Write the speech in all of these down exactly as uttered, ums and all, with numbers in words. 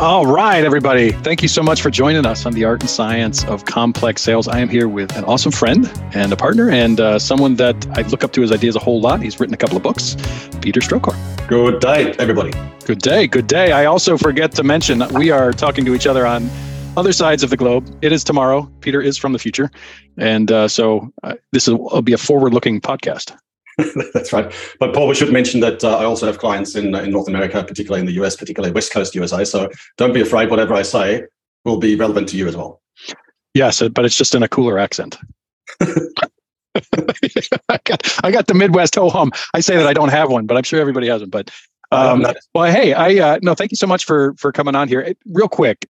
All right, everybody. Thank you so much for joining us on the Art and Science of Complex Sales. I am here with an awesome friend and a partner and uh, someone that I look up to his ideas a whole lot. He's written a couple of books, Peter Strohkorb. Good day, everybody. Good day. Good day. I also forget to mention that we are talking to each other on other sides of the globe. It is tomorrow. Peter is from the future. And uh, so uh, this will be a forward-looking podcast. That's right. But Paul, we should mention that uh, I also have clients in in North America, particularly in the U S, particularly West Coast U S A. So don't be afraid. Whatever I say will be relevant to you as well. Yes, but it's just in a cooler accent. I got I got the Midwest ho-hum. I say that I don't have one, but I'm sure everybody has one. But um, well, hey, I uh, no, thank you so much for for coming on here. Real quick,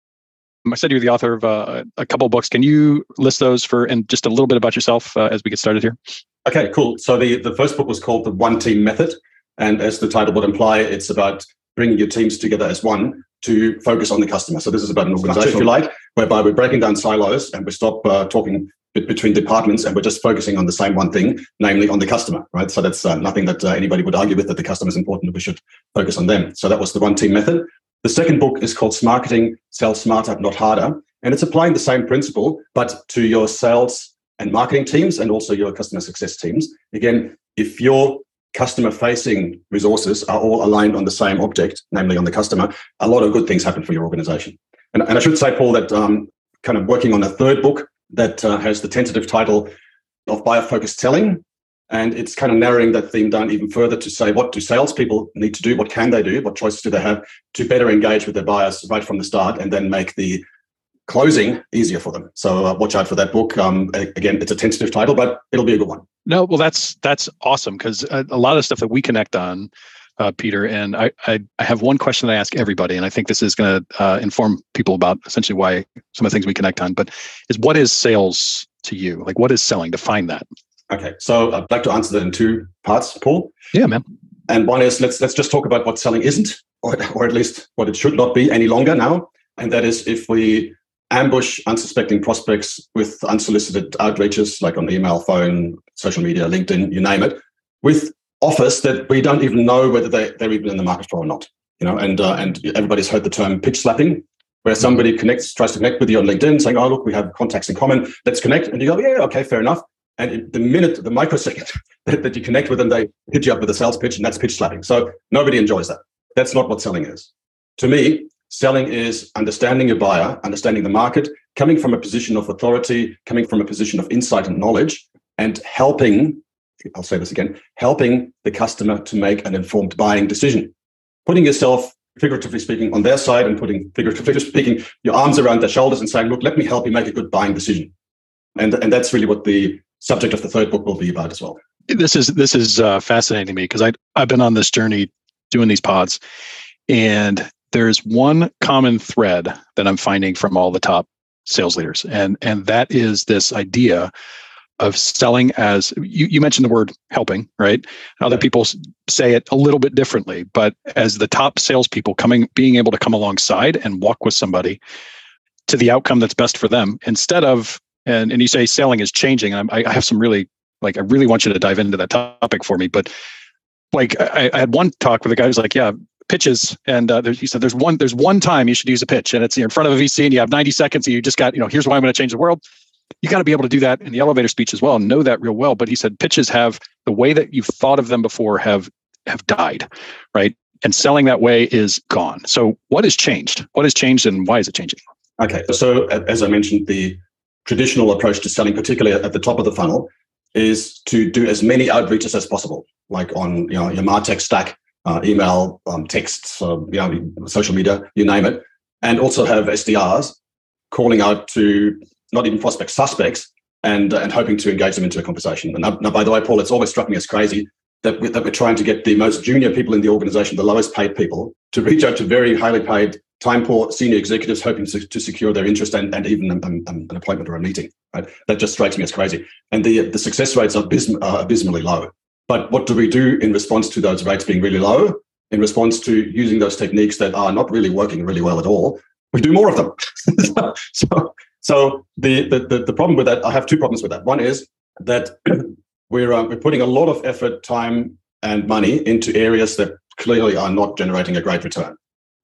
I said you're the author of uh, a couple of books. Can you list those for and just a little bit about yourself uh, as we get started here? Okay, cool. So the, the first book was called The One Team Method. And as the title would imply, it's about bringing your teams together as one to focus on the customer. So this is about an organization, if you like, whereby we're breaking down silos and we stop uh, talking b- between departments and we're just focusing on the same one thing, namely on the customer, right? So that's uh, nothing that uh, anybody would argue with, that the customer is important, that we should focus on them. So that was The One Team Method. The second book is called Smarketing, Sell Smarter, Not Harder. And it's applying the same principle, but to your sales and marketing teams and also your customer success teams. Again, if your customer-facing resources are all aligned on the same object, namely on the customer, a lot of good things happen for your organization. And, and I should say, Paul, that um, kind of working on a third book that uh, has the tentative title of Buyer-Focused Selling, and it's kind of narrowing that theme down even further to say, what do salespeople need to do? What can they do? What choices do they have to better engage with their buyers right from the start and then make the closing easier for them? So uh, watch out for that book. Um, again, it's a tentative title, but it'll be a good one. No, well, that's that's awesome because a, a lot of stuff that we connect on, uh, Peter, and I, I, I have one question that I ask everybody, and I think this is going to uh, inform people about essentially why some of the things we connect on, but is what is sales to you? Like, what is selling? Define that. Okay, so I'd like to answer that in two parts, Paul. Yeah, man. And one is, let's let's just talk about what selling isn't, or, or at least what it should not be any longer now, and that is if we ambush unsuspecting prospects with unsolicited outreaches, like on email, phone, social media, LinkedIn, you name it, with offers that we don't even know whether they, they're even in the market for or not. You know, and uh, and everybody's heard the term pitch slapping, where somebody connects, tries to connect with you on LinkedIn, saying, "Oh, look, we have contacts in common. Let's connect." And you go, "Yeah, okay, fair enough." And it, the minute, the microsecond that, that you connect with them, they hit you up with a sales pitch, and that's pitch slapping. So nobody enjoys that. That's not what selling is. To me, selling is understanding your buyer, understanding the market, coming from a position of authority, coming from a position of insight and knowledge, and helping, I'll say this again, helping the customer to make an informed buying decision. Putting yourself, figuratively speaking, on their side and putting, figuratively speaking, your arms around their shoulders and saying, "Look, let me help you make a good buying decision." And, and that's really what the subject of the third book will be about as well. This is, this is uh, fascinating to me because I've been on this journey doing these pods, and there's one common thread that I'm finding from all the top sales leaders, and and that is this idea of selling as, you, you mentioned the word helping, right? Other people say it a little bit differently, but as the top salespeople coming, being able to come alongside and walk with somebody to the outcome that's best for them, instead of, and, and you say selling is changing, and I, I have some really, like, I really want you to dive into that topic for me, but like, I, I had one talk with a guy who's like, yeah, pitches, and uh, he said, "There's one. There's one time you should use a pitch, and it's in front of a V C, and you have ninety seconds, and you just got, you know, here's why I'm going to change the world." You got to be able to do that in the elevator speech as well, and know that real well. But he said, pitches have the way that you've thought of them before have have died, right? And selling that way is gone. So, what has changed? What has changed, and why is it changing? Okay, so as I mentioned, the traditional approach to selling, particularly at the top of the funnel, is to do as many outreaches as possible, like on, you know, your MarTech stack. Uh, email, um, texts, uh, you know, social media, you name it, and also have S D Rs calling out to not even prospects, suspects, and uh, and hoping to engage them into a conversation. And now, now, by the way, Paul, it's always struck me as crazy that, we, that we're trying to get the most junior people in the organization, the lowest paid people, to reach out to very highly paid, time-poor senior executives hoping to, to secure their interest and, and even um, um, an appointment or a meeting. Right? That just strikes me as crazy. And the the success rates are abysm- uh, abysmally low. But what do we do in response to those rates being really low? In response to using those techniques that are not really working really well at all, we do more of them. so, so the, the the problem with that, I have two problems with that. One is that we're um, we're putting a lot of effort, time, and money into areas that clearly are not generating a great return.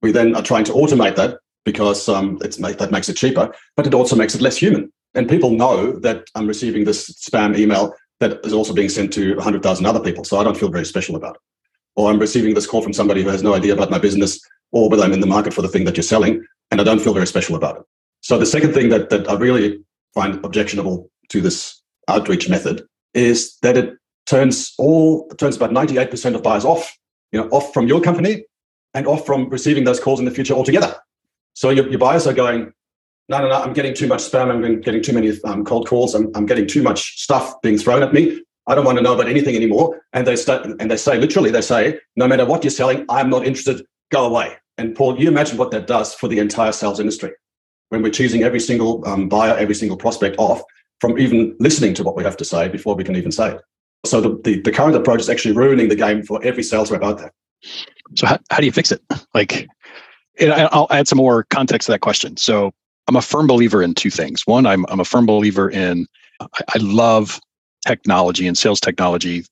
We then are trying to automate that because um, it's make, that makes it cheaper, but it also makes it less human. And people know that I'm receiving this spam email that is also being sent to one hundred thousand other people, so I don't feel very special about it. Or I'm receiving this call from somebody who has no idea about my business or whether I'm in the market for the thing that you're selling, and I don't feel very special about it. So the second thing that, that I really find objectionable to this outreach method is that it turns all it turns about ninety-eight percent of buyers off, you know, off from your company and off from receiving those calls in the future altogether. So your, your buyers are going, no, no, no, I'm getting too much spam. I'm getting too many um, cold calls. I'm, I'm getting too much stuff being thrown at me. I don't want to know about anything anymore. And they start, and they say, literally, they say, no matter what you're selling, I'm not interested. Go away. And Paul, you imagine what that does for the entire sales industry when we're choosing every single um, buyer, every single prospect off from even listening to what we have to say before we can even say it. So the, the, the current approach is actually ruining the game for every sales rep out there. So how, how do you fix it? Like, and I'll add some more context to that question. So I'm a firm believer in two things. One, I'm, I'm a firm believer in, I, I love technology and sales technology,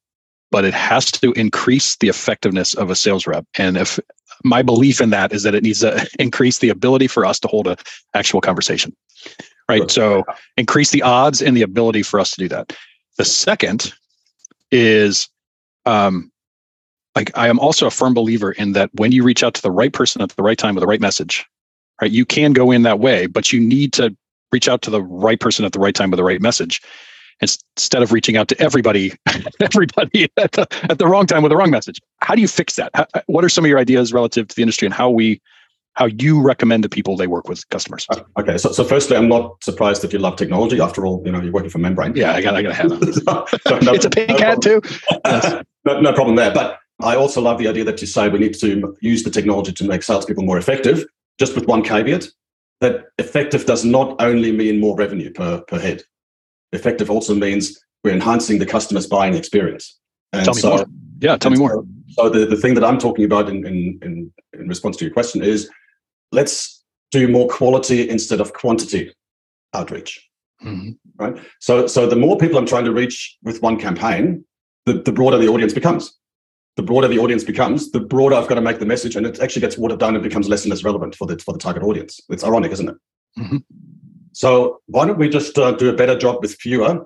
but it has to increase the effectiveness of a sales rep. And if my belief in that is that it needs to increase the ability for us to hold an actual conversation, right? So increase the odds and the ability for us to do that. The second is, um, like, I am also a firm believer in that when you reach out to the right person at the right time with the right message, right? You can go in that way, but you need to reach out to the right person at the right time with the right message, instead of reaching out to everybody, everybody at the, at the wrong time with the wrong message. How do you fix that? How, what are some of your ideas relative to the industry and how we, how you recommend to people they work with customers? Okay, so so firstly, I'm not surprised that you love technology. After all, you know, you're working for Membrane. Yeah, I got I got a hat on. so, no, it's a pink no hat problem. too. Yes. no, no problem there. But I also love the idea that you say we need to use the technology to make salespeople more effective. Just with one caveat, that effective does not only mean more revenue per per head. Effective also means we're enhancing the customer's buying experience. And tell me so, more. Yeah, tell me more. So the, the thing that I'm talking about in, in, in, in response to your question is, let's do more quality instead of quantity outreach. Mm-hmm. Right? So so the more people I'm trying to reach with one campaign, the, the broader the audience becomes. The broader the audience becomes, the broader I've got to make the message, and it actually gets watered down and becomes less and less relevant for the, for the target audience. It's ironic, isn't it? Mm-hmm. So why don't we just uh, do a better job with fewer,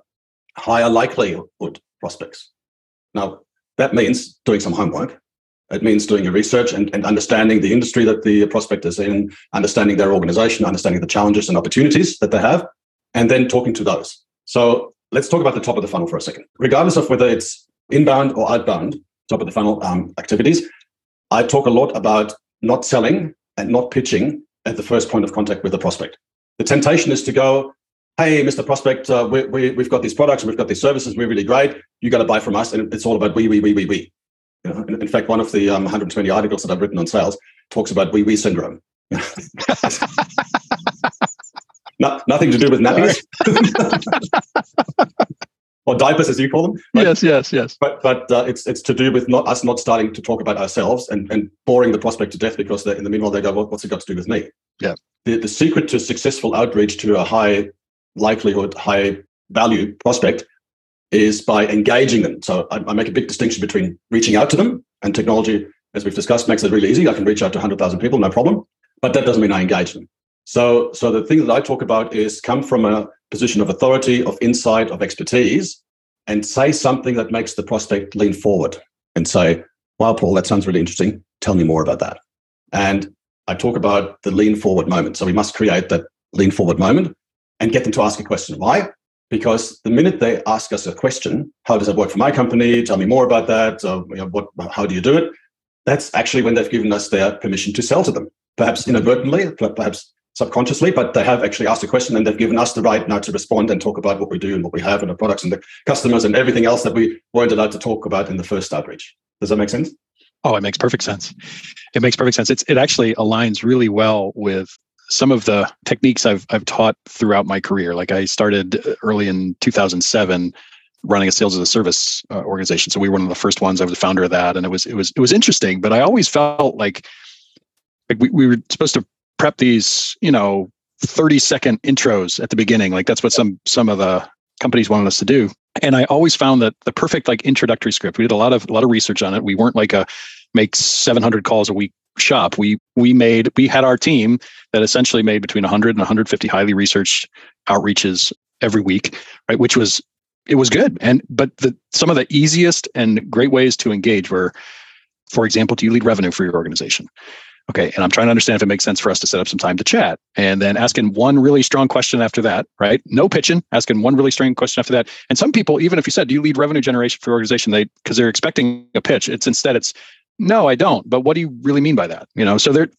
higher likelihood prospects? Now, that means doing some homework. It means doing your research and, and understanding the industry that the prospect is in, understanding their organization, understanding the challenges and opportunities that they have, and then talking to those. So let's talk about the top of the funnel for a second. Regardless of whether it's inbound or outbound, top of the funnel um, activities, I talk a lot about not selling and not pitching at the first point of contact with the prospect. The temptation is to go, hey, Mister Prospect, uh, we, we, we've got these products, we've got these services, we're really great, you got to buy from us, and it's all about we, we, we, we, we. You know? In, in fact, one of the um, one hundred twenty articles that I've written on sales talks about we, we syndrome. no, nothing to do with nappies. Or diapers, as you call them. Right? Yes, yes, yes. But but uh, it's it's to do with not us not starting to talk about ourselves and, and boring the prospect to death because in the meanwhile they go, well, what's it got to do with me? Yeah. The the secret to successful outreach to a high likelihood, high value prospect is by engaging them. So I, I make a big distinction between reaching out to them, and technology, as we've discussed, makes it really easy. I can reach out to one hundred thousand people, no problem. But that doesn't mean I engage them. So, so the thing that I talk about is come from a position of authority, of insight, of expertise, and say something that makes the prospect lean forward and say, wow, Paul, that sounds really interesting. Tell me more about that. And I talk about the lean forward moment. So we must create that lean forward moment and get them to ask a question. Why? Because the minute they ask us a question, how does it work for my company? Tell me more about that. Uh, you know, what, how do you do it? That's actually when they've given us their permission to sell to them, perhaps inadvertently, perhaps subconsciously, but they have actually asked a question and they've given us the right now to respond and talk about what we do and what we have and our products and the customers and everything else that we weren't allowed to talk about in the first outreach. Does that make sense? Oh, it makes perfect sense. It makes perfect sense. It's, it actually aligns really well with some of the techniques I've I've taught throughout my career. Like I started early in two thousand seven running a sales as a service uh, organization. So we were one of the first ones. I was the founder of that. And it was, it was, it was interesting, but I always felt like, like we, we were supposed to prep these, you know, thirty second intros at the beginning. Like that's what some some of the companies wanted us to do. And I always found that the perfect like introductory script. We did a lot of a lot of research on it. We weren't like a make seven hundred calls a week shop. We we made we had our team that essentially made between one hundred and one hundred fifty highly researched outreaches every week, right? Which was it was good. And but the, some of the easiest and great ways to engage were, for example, do you lead revenue for your organization? Okay, and I'm trying to understand if it makes sense for us to set up some time to chat, and then asking one really strong question after that, right? No pitching, asking one really strong question after that. And some people, even if you said, do you lead revenue generation for your organization? They, because they're expecting a pitch. It's instead, it's, no, I don't. But what do you really mean by that? You know, so there,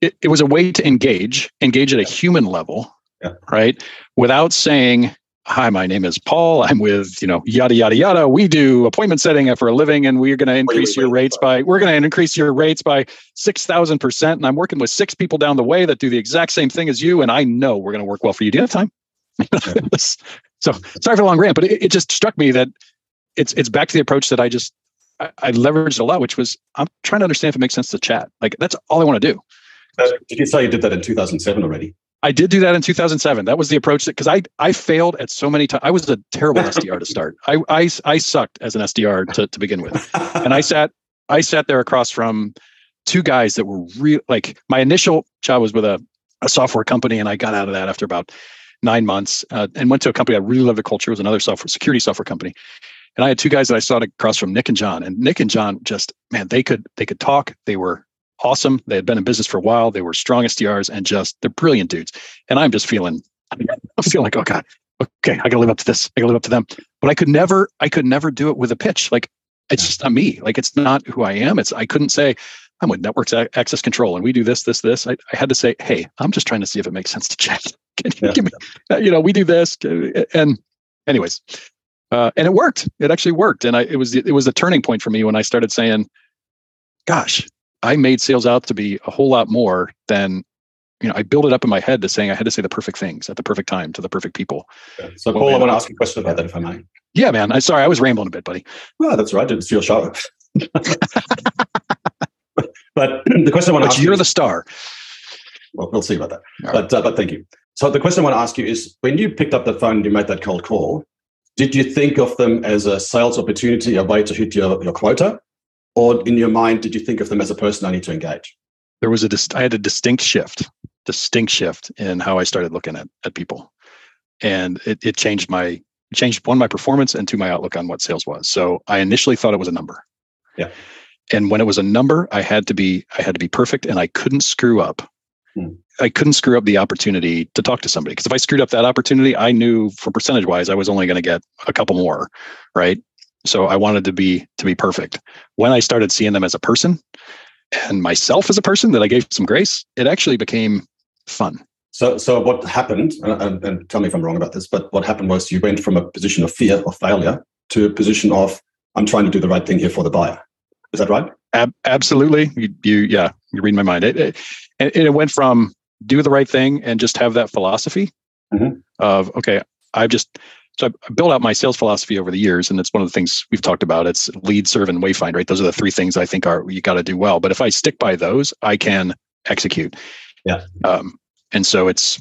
it, it was a way to engage, engage at a human level, yeah. right? Without saying, hi, my name is Paul. I'm with, you know, yada, yada, yada. We do appointment setting for a living, and we're going to increase your rates by, we're going to increase your rates by six thousand percent. And I'm working with six people down the way that do the exact same thing as you. And I know we're going to work well for you. Do you have time? So sorry for the long rant, but it, it just struck me that it's, it's back to the approach that I just, I, I leveraged a lot, which was, I'm trying to understand if it makes sense to chat. Like, that's all I want to do. Uh, did you say you did that in two thousand seven already? I did do that in two thousand seven. That was the approach that, because I, I failed at so many times. I was a terrible S D R to start. I, I, I sucked as an S D R to, to begin with. And I sat, I sat there across from two guys that were real, like my initial job was with a, a software company. And I got out of that after about nine months uh, and went to a company. I really loved the culture. It was another software security software company. And I had two guys that I saw across from, Nick and John, and Nick and John just, man, they could, they could talk. They were awesome. They had been in business for a while. They were strong S D Rs and just, they're brilliant dudes. And I'm just feeling, I'm feeling like, oh God, okay, I gotta live up to this. I gotta live up to them. But I could never, I could never do it with a pitch. Like, it's just not me. Like, it's not who I am. It's, I couldn't say I'm with networks access control and we do this, this, this. I, I had to say, hey, I'm just trying to see if it makes sense to chat. Can you yeah. give me, you know, we do this. And anyways, uh, and it worked. It actually worked. And I, it was, it was a turning point for me when I started saying, gosh, I made sales out to be a whole lot more than, you know, I built it up in my head to saying I had to say the perfect things at the perfect time to the perfect people. Yeah. So Paul, well, I want to ask you a question about that, if I may. Yeah, man. I'm sorry. I was rambling a bit, buddy. Well, that's right. It's your show. But the question I want to ask you. You're the star. Well, we'll see about that. Right. But, uh, but thank you. So the question I want to ask you is, when you picked up the phone and you made that cold call, did you think of them as a sales opportunity, a way to hit your, your quota? Or in your mind, did you think of them as a person I need to engage? There was a, dis- I had a distinct shift, distinct shift in how I started looking at, at people. And it, it changed my, it changed one, my performance, and two, my outlook on what sales was. So I initially thought it was a number. Yeah. And when it was a number, I had to be, I had to be perfect, and I couldn't screw up. Hmm. I couldn't screw up the opportunity to talk to somebody. Because if I screwed up that opportunity, I knew for percentage wise, I was only going to get a couple more, right? So I wanted to be to be perfect. When I started seeing them as a person and myself as a person, that I gave some grace, it actually became fun. So so what happened, and, and tell me if I'm wrong about this, but what happened was you went from a position of fear of failure to a position of, I'm trying to do the right thing here for the buyer. Is that right? Ab- absolutely. You, you yeah, you read my mind. It, it, and it went from do the right thing and just have that philosophy mm-hmm. of, okay, I've just... So I built out my sales philosophy over the years, and it's one of the things we've talked about. It's lead, serve, and wayfind, right? Those are the three things I think are you got to do well. But if I stick by those, I can execute. Yeah. Um, and so it's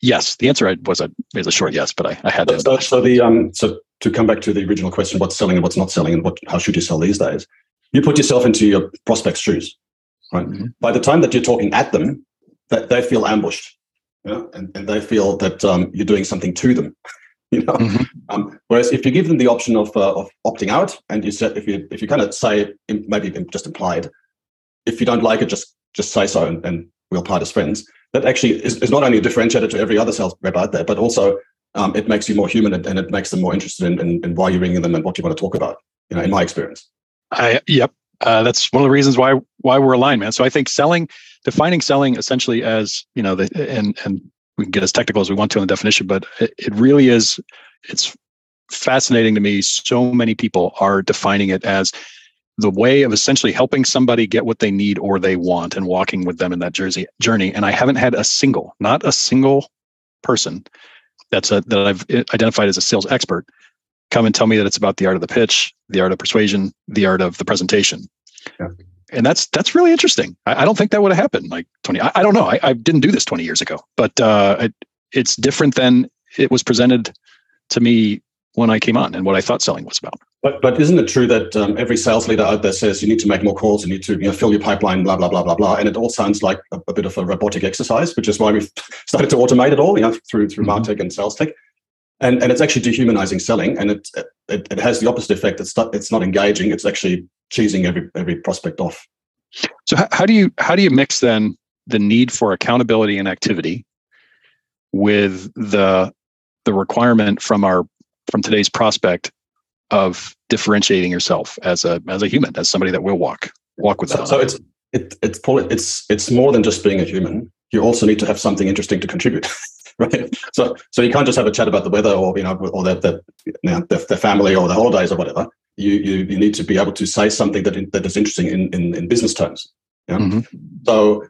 yes. The answer was a is a short yes, but I, I had to. So, so the um, so to come back to the original question, what's selling and what's not selling, and what how should you sell these days? You put yourself into your prospect's shoes, right? Mm-hmm. By the time that you're talking at them, that they feel ambushed, you know, and and they feel that um, you're doing something to them. You know, mm-hmm. um, whereas if you give them the option of uh, of opting out, and you said if you if you kind of say maybe just implied, if you don't like it, just just say so, and, and we'll part as friends. That actually is, is not only a differentiator to every other sales rep out there, but also um, it makes you more human, and, and it makes them more interested in, in, in why you're ringing them and what you want to talk about. You know, in my experience. I yep, uh, that's one of the reasons why why we're aligned, man. So I think selling, defining selling essentially as you know, the and and. We can get as technical as we want to on the definition, but it, it really is, it's fascinating to me. So many people are defining it as the way of essentially helping somebody get what they need or they want and walking with them in that jersey journey. And I haven't had a single, not a single person that's a, that I've identified as a sales expert come and tell me that it's about the art of the pitch, the art of persuasion, the art of the presentation. Yeah. And that's that's really interesting. I, I don't think that would have happened. Like twenty, I, I don't know. I, I didn't do this twenty years ago, but uh, it, it's different than it was presented to me when I came on and what I thought selling was about. But but isn't it true that um, every sales leader out there says you need to make more calls, you need to you know, fill your pipeline, blah, blah, blah, blah, blah. And it all sounds like a, a bit of a robotic exercise, which is why we've started to automate it all, you know, through through mm-hmm. MarTech and sales tech. And and it's actually dehumanizing selling, and it it, it has the opposite effect. It's not, it's not engaging. It's actually cheesing every every prospect off. So how, how do you how do you mix then the need for accountability and activity with the the requirement from our from today's prospect of differentiating yourself as a as a human, as somebody that will walk walk with us? So, so it's it, it's Paul, it's it's more than just being a human. You also need to have something interesting to contribute. Right, so so you can't just have a chat about the weather, or you know, or their their, you know, their, their family or their holidays or whatever. You, you you need to be able to say something that in, that is interesting in, in, in business terms. You know? Mm-hmm. So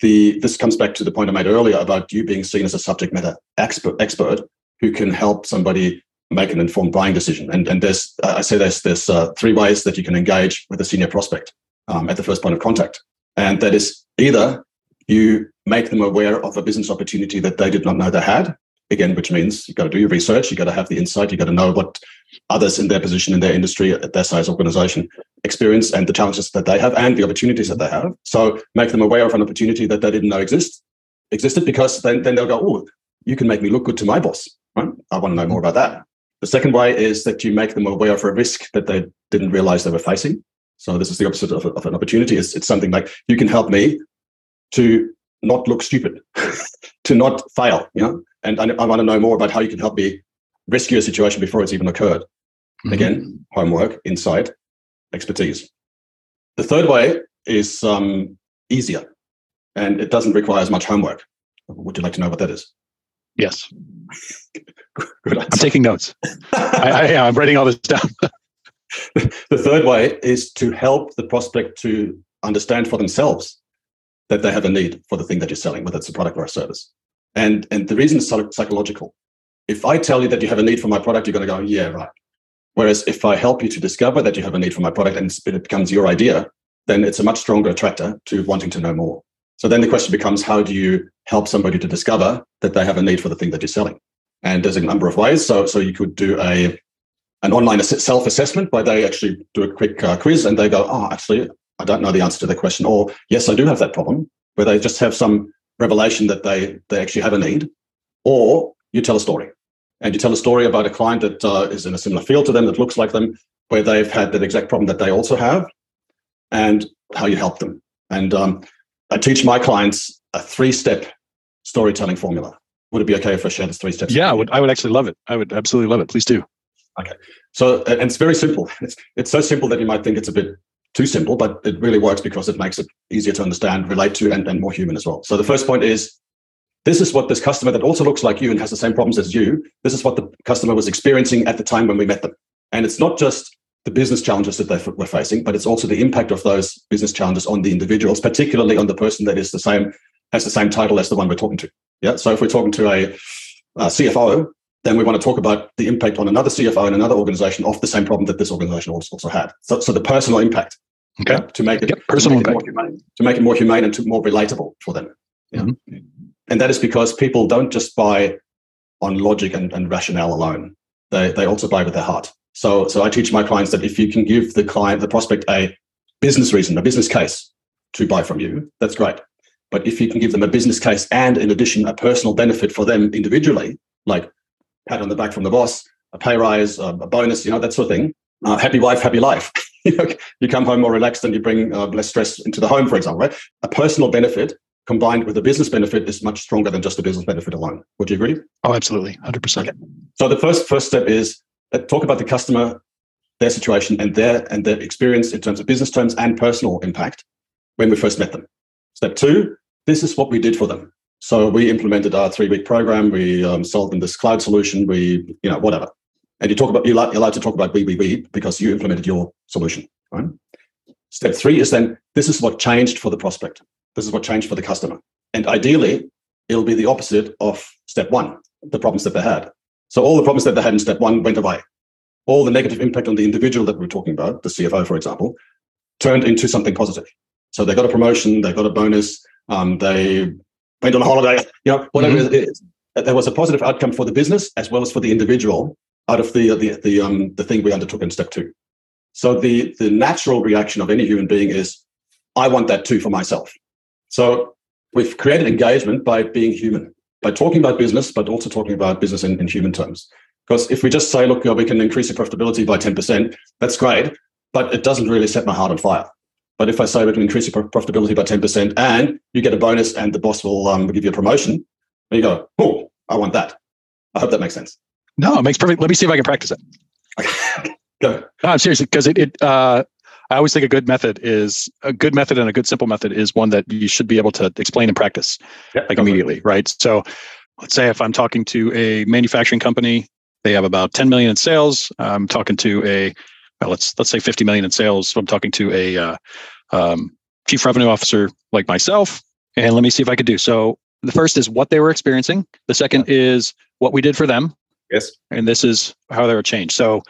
the this comes back to the point I made earlier about you being seen as a subject matter expert expert who can help somebody make an informed buying decision. And and there's I say there's there's uh, three ways that you can engage with a senior prospect um, at the first point of contact, and that is either you make them aware of a business opportunity that they did not know they had. Again, which means you've got to do your research, you've got to have the insight, you've got to know what others in their position, in their industry, at their size organization experience, and the challenges that they have and the opportunities that they have. So make them aware of an opportunity that they didn't know exist, existed, because then, then they'll go, oh, you can make me look good to my boss. Right? I want to know more about that. The second way is that you make them aware of a risk that they didn't realize they were facing. So this is the opposite of, of an opportunity. It's, it's something like, you can help me to not look stupid, to not fail, you know? And I, I want to know more about how you can help me rescue a situation before it's even occurred. Mm-hmm. Again, homework, insight, expertise. The third way is um, easier, and it doesn't require as much homework. Would you like to know what that is? Yes. Good answer. I'm taking notes. I, I, I'm writing all this down. The third way is to help the prospect to understand for themselves that they have a need for the thing that you're selling, whether it's a product or a service. And and the reason is psychological. If I tell you that you have a need for my product, you're going to go, yeah, right. Whereas if I help you to discover that you have a need for my product and it becomes your idea, then it's a much stronger attractor to wanting to know more. So then the question becomes, how do you help somebody to discover that they have a need for the thing that you're selling? And there's a number of ways. So so you could do a an online self-assessment where they actually do a quick uh, quiz and they go, oh, actually, I don't know the answer to the question, or yes, I do have that problem, where they just have some revelation that they, they actually have a need. Or you tell a story, and you tell a story about a client that uh, is in a similar field to them, that looks like them, where they've had that exact problem that they also have, and how you help them. And um, I teach my clients a three-step storytelling formula. Would it be okay if I share this three steps? Yeah, I would, I would actually love it. I would absolutely love it. Please do. Okay. So, and it's very simple. It's, it's so simple that you might think it's a bit too simple, but it really works because it makes it easier to understand, relate to, and, and more human as well. So the first point is, this is what this customer that also looks like you and has the same problems as you, this is what the customer was experiencing at the time when we met them. And it's not just the business challenges that they were facing, but it's also the impact of those business challenges on the individuals, particularly on the person that is the same, has the same title as the one we're talking to. Yeah. So if we're talking to a, a C F O, then we want to talk about the impact on another C F O in another organization of the same problem that this organization also had. So, so the personal impact, okay, yeah, to make it, yep, personal to make impact. It more humane, to make it more humane and to more relatable for them. Yeah. Mm-hmm. And that is because people don't just buy on logic and, and rationale alone. They they also buy with their heart. So so I teach my clients that if you can give the client, the prospect, a business reason, a business case to buy from you, that's great. But if you can give them a business case and in addition a personal benefit for them individually, like pat on the back from the boss, a pay rise, a bonus, you know, that sort of thing. Uh, happy wife, happy life. You come home more relaxed and you bring uh, less stress into the home, for example, right? A personal benefit combined with a business benefit is much stronger than just a business benefit alone. Would you agree? Oh, absolutely. one hundred percent. Okay. So the first first step is uh, talk about the customer, their situation, and their and their experience in terms of business terms and personal impact when we first met them. Step two, this is what we did for them. So we implemented our three-week program. We um, sold them this cloud solution. We, you know, whatever. And you talk about, you're allowed to talk about we, we, we, because you implemented your solution, right? Step three is then, this is what changed for the prospect. This is what changed for the customer. And ideally, it'll be the opposite of step one, the problems that they had. So all the problems that they had in step one went away. All the negative impact on the individual that we're talking about, the C F O, for example, turned into something positive. So they got a promotion, they got a bonus, um, they went on a holiday, you know, whatever. Mm-hmm. It is. There was a positive outcome for the business as well as for the individual out of the the the um the thing we undertook in step two. So the the natural reaction of any human being is, I want that too for myself. So we've created engagement by being human, by talking about business, but also talking about business in, in human terms. Because if we just say, look, we can increase your profitability by ten percent, that's great, but it doesn't really set my heart on fire. But if I say we can increase your profitability by ten percent and you get a bonus and the boss will um, give you a promotion, there you go, oh, I want that. I hope that makes sense. No, it makes perfect. Let me see if I can practice it. Okay. Go. No, I'm serious, because it, it uh, I always think a good method is a good method and a good simple method is one that you should be able to explain and practice, yep, like totally. Immediately, right? So let's say if I'm talking to a manufacturing company, they have about ten million in sales. I'm talking to a, well, let's let's say fifty million in sales. So I'm talking to a uh, um, chief revenue officer like myself, and let me see if I could do. So the first is what they were experiencing. The second is what we did for them. Yes. And this is how they were changed. So,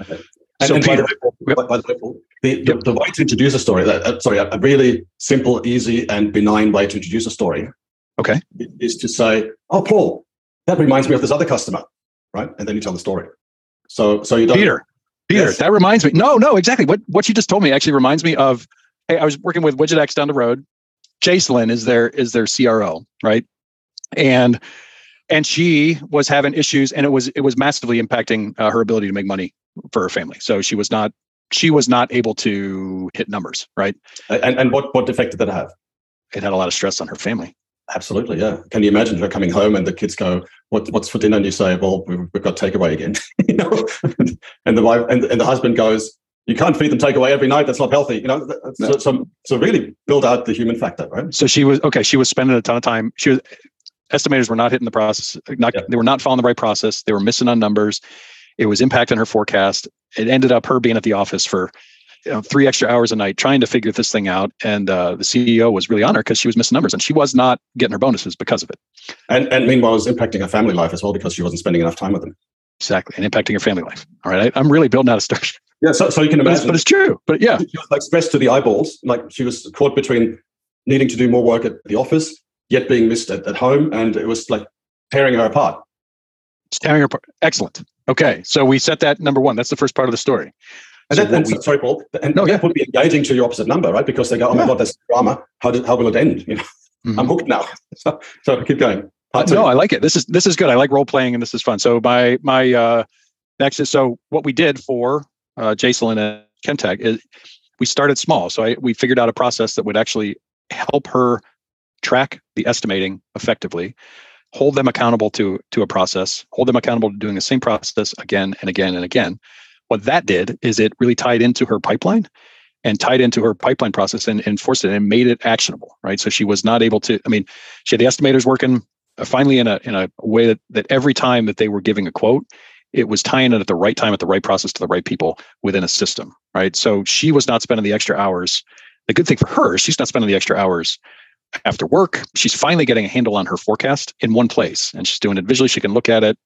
okay. So and, and Peter, by the way, by the way Paul, the, the, the way to introduce a story, uh, sorry, a really simple, easy, and benign way to introduce a story, okay, is to say, oh, Paul, that reminds me of this other customer, right? And then you tell the story. So so you don't... Peter, Peter, yes. That reminds me. No, no, exactly. What what you just told me actually reminds me of, hey, I was working with WidgetX down the road. Jacelyn is their, is their C R O, right? And... And she was having issues, and it was it was massively impacting uh, her ability to make money for her family. So she was not she was not able to hit numbers, right? And and what what effect did that have? It had a lot of stress on her family. Absolutely, yeah. Can you imagine her coming home and the kids go, "What what's for dinner?" And you say, "Well, we've got takeaway again." You know, and the wife and, and the husband goes, "You can't feed them takeaway every night. That's not healthy." You know, so, no. so so really build out the human factor, right? So she was okay. She was spending a ton of time. She was. Estimators were not hitting the process. Not, yep. They were not following the right process. They were missing on numbers. It was impacting her forecast. It ended up her being at the office for you know, three extra hours a night trying to figure this thing out. And uh, the C E O was really on her because she was missing numbers and she was not getting her bonuses because of it. And, and meanwhile, it was impacting her family life as well because she wasn't spending enough time with them. Exactly. And impacting her family life. All right. I, I'm really building out a story. Yeah. So, so you can imagine. But it's, but it's true. But yeah. She was like stressed to the eyeballs. Like she was caught between needing to do more work at the office yet being missed at, at home, and it was like tearing her apart. It's tearing her apart. Excellent. Okay, so we set that number one. That's the first part of the story. And so that, and we, sorry, Paul. And no, that yeah. would be engaging to your opposite number, right? Because they go, "Oh yeah. my God, that's drama. How did, how will it end?" You know, mm-hmm. I'm hooked now. So, so keep going. Uh, no, I like it. This is this is good. I like role playing, and this is fun. So my my uh, next is so what we did for uh, Jacelyn and ChemTag is we started small. So I, we figured out a process that would actually help her track the estimating effectively, hold them accountable to, to a process, hold them accountable to doing the same process again and again and again. What that did is it really tied into her pipeline and tied into her pipeline process and enforced it and made it actionable, right? So she was not able to, I mean, she had the estimators working finally in a in a way that, that every time that they were giving a quote, it was tying it at the right time, at the right process to the right people within a system, right? So she was not spending the extra hours. The good thing for her, she's not spending the extra hours after work. She's finally getting a handle on her forecast in one place, and she's doing it visually. She can look at it.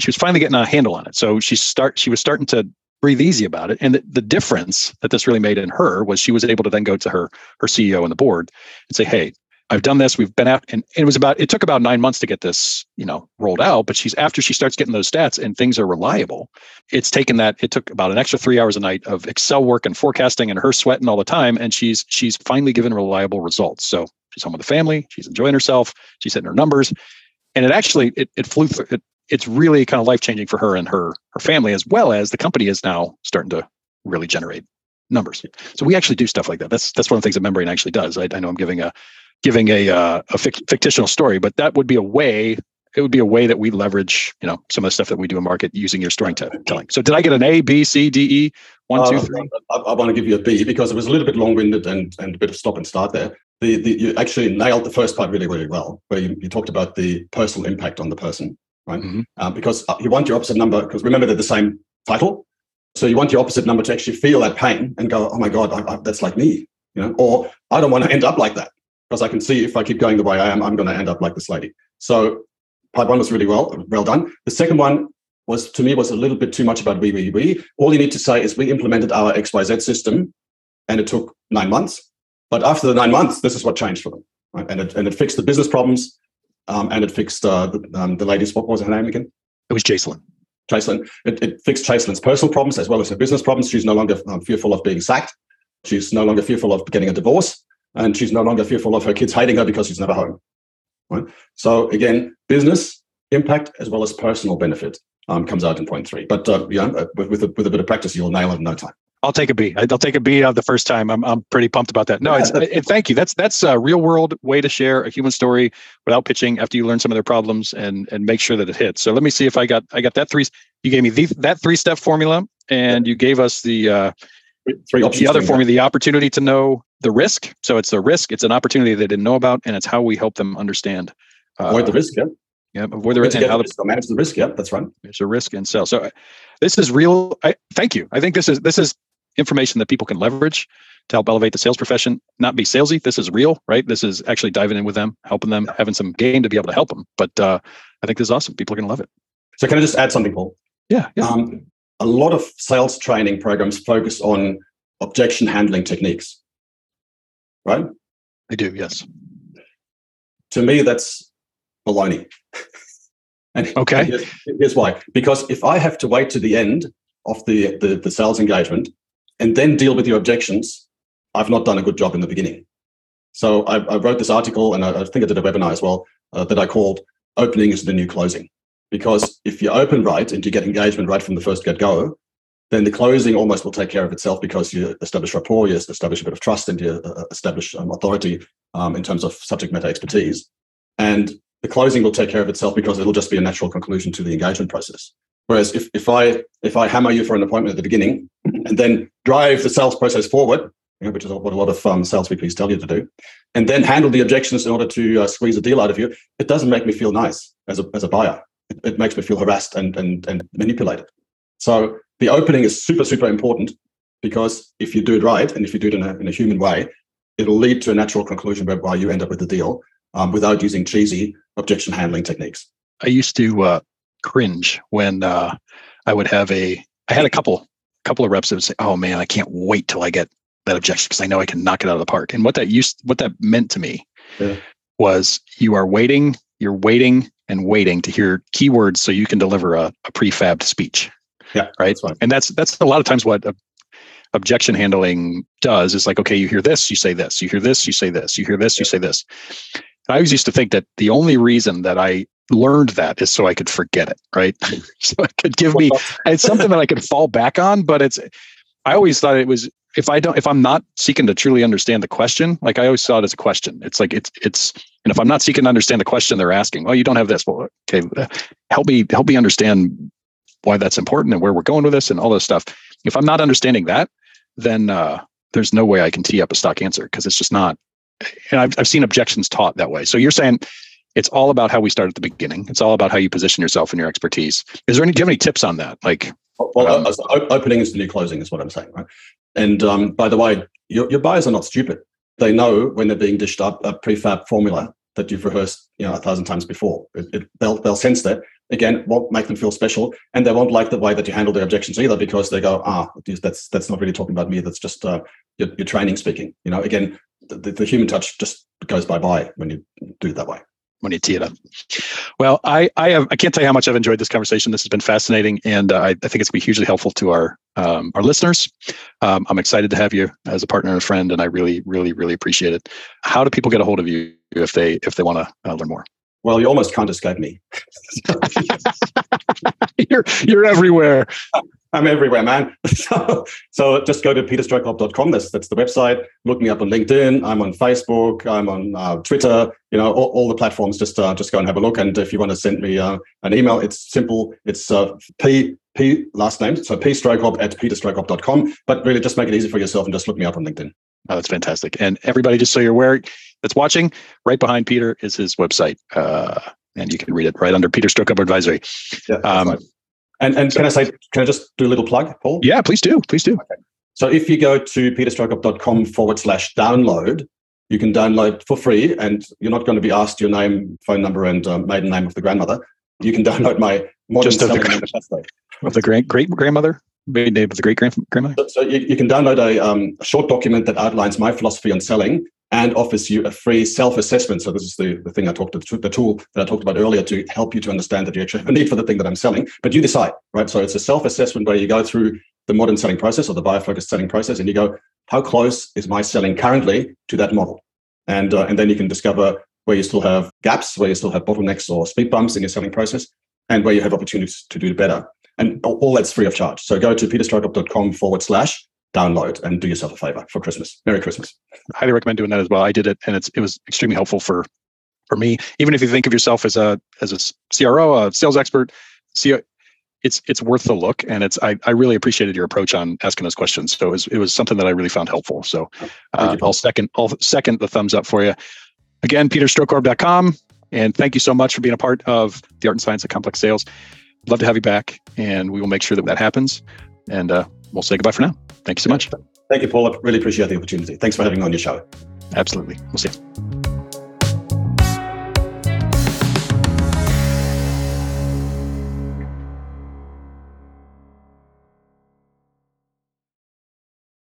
She was finally getting a handle on it. So she start. She was starting to breathe easy about it. And the, the difference that this really made in her was she was able to then go to her her C E O and the board and say, "Hey, I've done this. We've been out." And it was about. It took about nine months to get this, you know, rolled out. But she's after she starts getting those stats and things are reliable. It's taken that. It took about an extra three hours a night of Excel work and forecasting and her sweating all the time. And she's she's finally given reliable results. So. She's home with the family. She's enjoying herself. She's hitting her numbers, and it actually it it flew through. It, it's really kind of life changing for her and her her family, as well as the company is now starting to really generate numbers. So we actually do stuff like that. That's that's one of the things that Membrane actually does. I, I know I'm giving a giving a uh, a fictional story, but that would be a way. It would be a way that we leverage you know some of the stuff that we do in market using your storytelling. So did I get an A, B, C, D, E? One, uh, two, three. I, I want to give you a B because it was a little bit long winded and and a bit of stop and start there. The, the, you actually nailed the first part really, really well, where you, you talked about the personal impact on the person, right? Mm-hmm. uh, because you want your opposite number, because remember they're the same title. So you want your opposite number to actually feel that pain and go, oh my God, I, I, that's like me, you know, or I don't want to end up like that because I can see if I keep going the way I am, I'm going to end up like this lady. So part one was really well, well done. The second one was, to me, was a little bit too much about we, we, we. All you need to say is we implemented our X Y Z system and it took nine months. But after the nine months, this is what changed for them, right? And it and it fixed the business problems, um, and it fixed uh, the, um, the lady's. What was her name again? It was Jacelyn. Jocelyn. It, it fixed Jocelyn's personal problems as well as her business problems. She's no longer um, fearful of being sacked. She's no longer fearful of getting a divorce. And she's no longer fearful of her kids hating her because she's never home. Right? So again, business impact as well as personal benefit um, comes out in point three. But uh, you know, with, with, a, with a bit of practice, you'll nail it in no time. I'll take a B. I'll take a B out of the first time. I'm I'm pretty pumped about that. No, it's, it, thank you. That's that's a real world way to share a human story without pitching after you learn some of their problems and and make sure that it hits. So let me see if I got I got that three. You gave me the, that three step formula, and you gave us the uh, three options. The other formula, the opportunity to know the risk. So it's the risk. It's an opportunity they didn't know about, and it's how we help them understand. Uh, Avoid the risk. Yeah. Yeah, whether it's how to manage the risk. Yeah, that's right. There's a risk and sell. So uh, this is real. I, thank you. I think this is this is. information that people can leverage to help elevate the sales profession, not be salesy. This is real, right? This is actually diving in with them, helping them, having some game to be able to help them. But uh, I think this is awesome. People are going to love it. So can I just add something, Paul? Yeah. yeah. Um, a lot of sales training programs focus on objection handling techniques, right? They do, yes. To me, that's baloney. and okay. Here's, here's why. Because if I have to wait to the end of the, the, the sales engagement, and then deal with your objections, I've not done a good job in the beginning. So I, I wrote this article, and I, I think I did a webinar as well, uh, that I called Opening is the New Closing. Because if you open right and you get engagement right from the first get-go, then the closing almost will take care of itself because you establish rapport, you establish a bit of trust, and you uh, establish um, authority um, in terms of subject matter expertise. And the closing will take care of itself because it'll just be a natural conclusion to the engagement process. Whereas if, if I if I hammer you for an appointment at the beginning and then drive the sales process forward, you know, which is what a lot of um, sales V Ps tell you to do, and then handle the objections in order to uh, squeeze a deal out of you, it doesn't make me feel nice as a as a buyer. It, it makes me feel harassed and, and, and manipulated. So the opening is super, super important because if you do it right and if you do it in a, in a human way, it'll lead to a natural conclusion whereby you end up with the deal um, without using cheesy objection handling techniques. I used to... Uh... cringe when uh, I would have a, I had a couple, couple of reps that would say, "Oh man, I can't wait till I get that objection because I know I can knock it out of the park." And what that used, what that meant to me yeah. was you are waiting, you're waiting and waiting to hear keywords so you can deliver a, a prefabbed speech. Yeah, right. That's and that's that's a lot of times what uh, objection handling does is like, okay, you hear this, you say this, you hear this, you say this, you hear this, yeah. you say this. And I always used to think that the only reason that I learned that is so I could forget it, right? So it could give me, it's something that I could fall back on, but it's, I always thought it was, if I don't, if I'm not seeking to truly understand the question, like I always saw it as a question. It's like, it's, it's, and if I'm not seeking to understand the question they're asking, oh, you don't have this. Well, okay, help me, help me understand why that's important and where we're going with this and all this stuff. If I'm not understanding that, then uh, there's no way I can tee up a stock answer because it's just not, and I've, I've seen objections taught that way. So you're saying, it's all about how we start at the beginning. It's all about how you position yourself and your expertise. Is there any? Do you have any tips on that? Like, well, um, opening is the new closing, is what I'm saying, right? And um, by the way, your, your buyers are not stupid. They know when they're being dished up a prefab formula that you've rehearsed, you know, a thousand times before. It, it, they'll they'll sense that. Again, won't make them feel special, and they won't like the way that you handle their objections either, because they go, ah, that's that's not really talking about me. That's just uh, your, your training speaking. You know, again, the, the human touch just goes bye bye when you do it that way. When you tee it up. Well, I I, have, I can't tell you how much I've enjoyed this conversation. This has been fascinating, and uh, I, I think it's going to be hugely helpful to our um, our listeners. Um, I'm excited to have you as a partner and a friend, and I really, really, really appreciate it. How do people get a hold of you if they if they want to uh, learn more? Well, you almost can't escape me. you're you're everywhere. I'm everywhere, man. so, so just go to peter strohkorb dot com. That's, that's the website. Look me up on LinkedIn. I'm on Facebook. I'm on uh, Twitter. You know, all, all the platforms. Just uh, just go and have a look. And if you want to send me uh, an email, it's simple. It's uh, P, P last name. So p strohkorb at peter strohkorb dot com. But really just make it easy for yourself and just look me up on LinkedIn. Oh, that's fantastic. And everybody, just so you're aware that's watching, right behind Peter is his website. Uh, and you can read it right under Peter Strohkorb Advisory. Yeah, um, right. And, and can I say, can I just do a little plug, Paul? Yeah, please do. Please do. Okay. So if you go to peter strohkorb dot com forward slash download, you can download for free, and you're not going to be asked your name, phone number, and uh, maiden name of the grandmother. You can download my modern selling manifesto. Of the great great grandmother? Dave was a great grandma. So, so you, you can download a, um, a short document that outlines my philosophy on selling and offers you a free self-assessment. So this is the, the thing I talked to, the tool that I talked about earlier to help you to understand that you actually have a need for the thing that I'm selling, but you decide, right? So it's a self-assessment where you go through the modern selling process or the buyer-focused selling process and you go, how close is my selling currently to that model? And, uh, and then you can discover where you still have gaps, where you still have bottlenecks or speed bumps in your selling process and where you have opportunities to do better. And all that's free of charge. So go to peterstrohkorb.com forward slash download and do yourself a favor for Christmas. Merry Christmas. I highly recommend doing that as well. I did it and it's, it was extremely helpful for, for me. Even if you think of yourself as a as a C R O, a sales expert, it's it's worth the look. And it's I, I really appreciated your approach on asking those questions. So it was, it was something that I really found helpful. So uh, I'll second I'll second the thumbs up for you. Again, peterstrohkorb dot com. And thank you so much for being a part of the Art and Science of Complex Sales. Love to have you back, and we will make sure that that happens. And uh, we'll say goodbye for now. Thank you so much. Thank you, Paul. I really appreciate the opportunity. Thanks for having me on your show. Absolutely. We'll see you.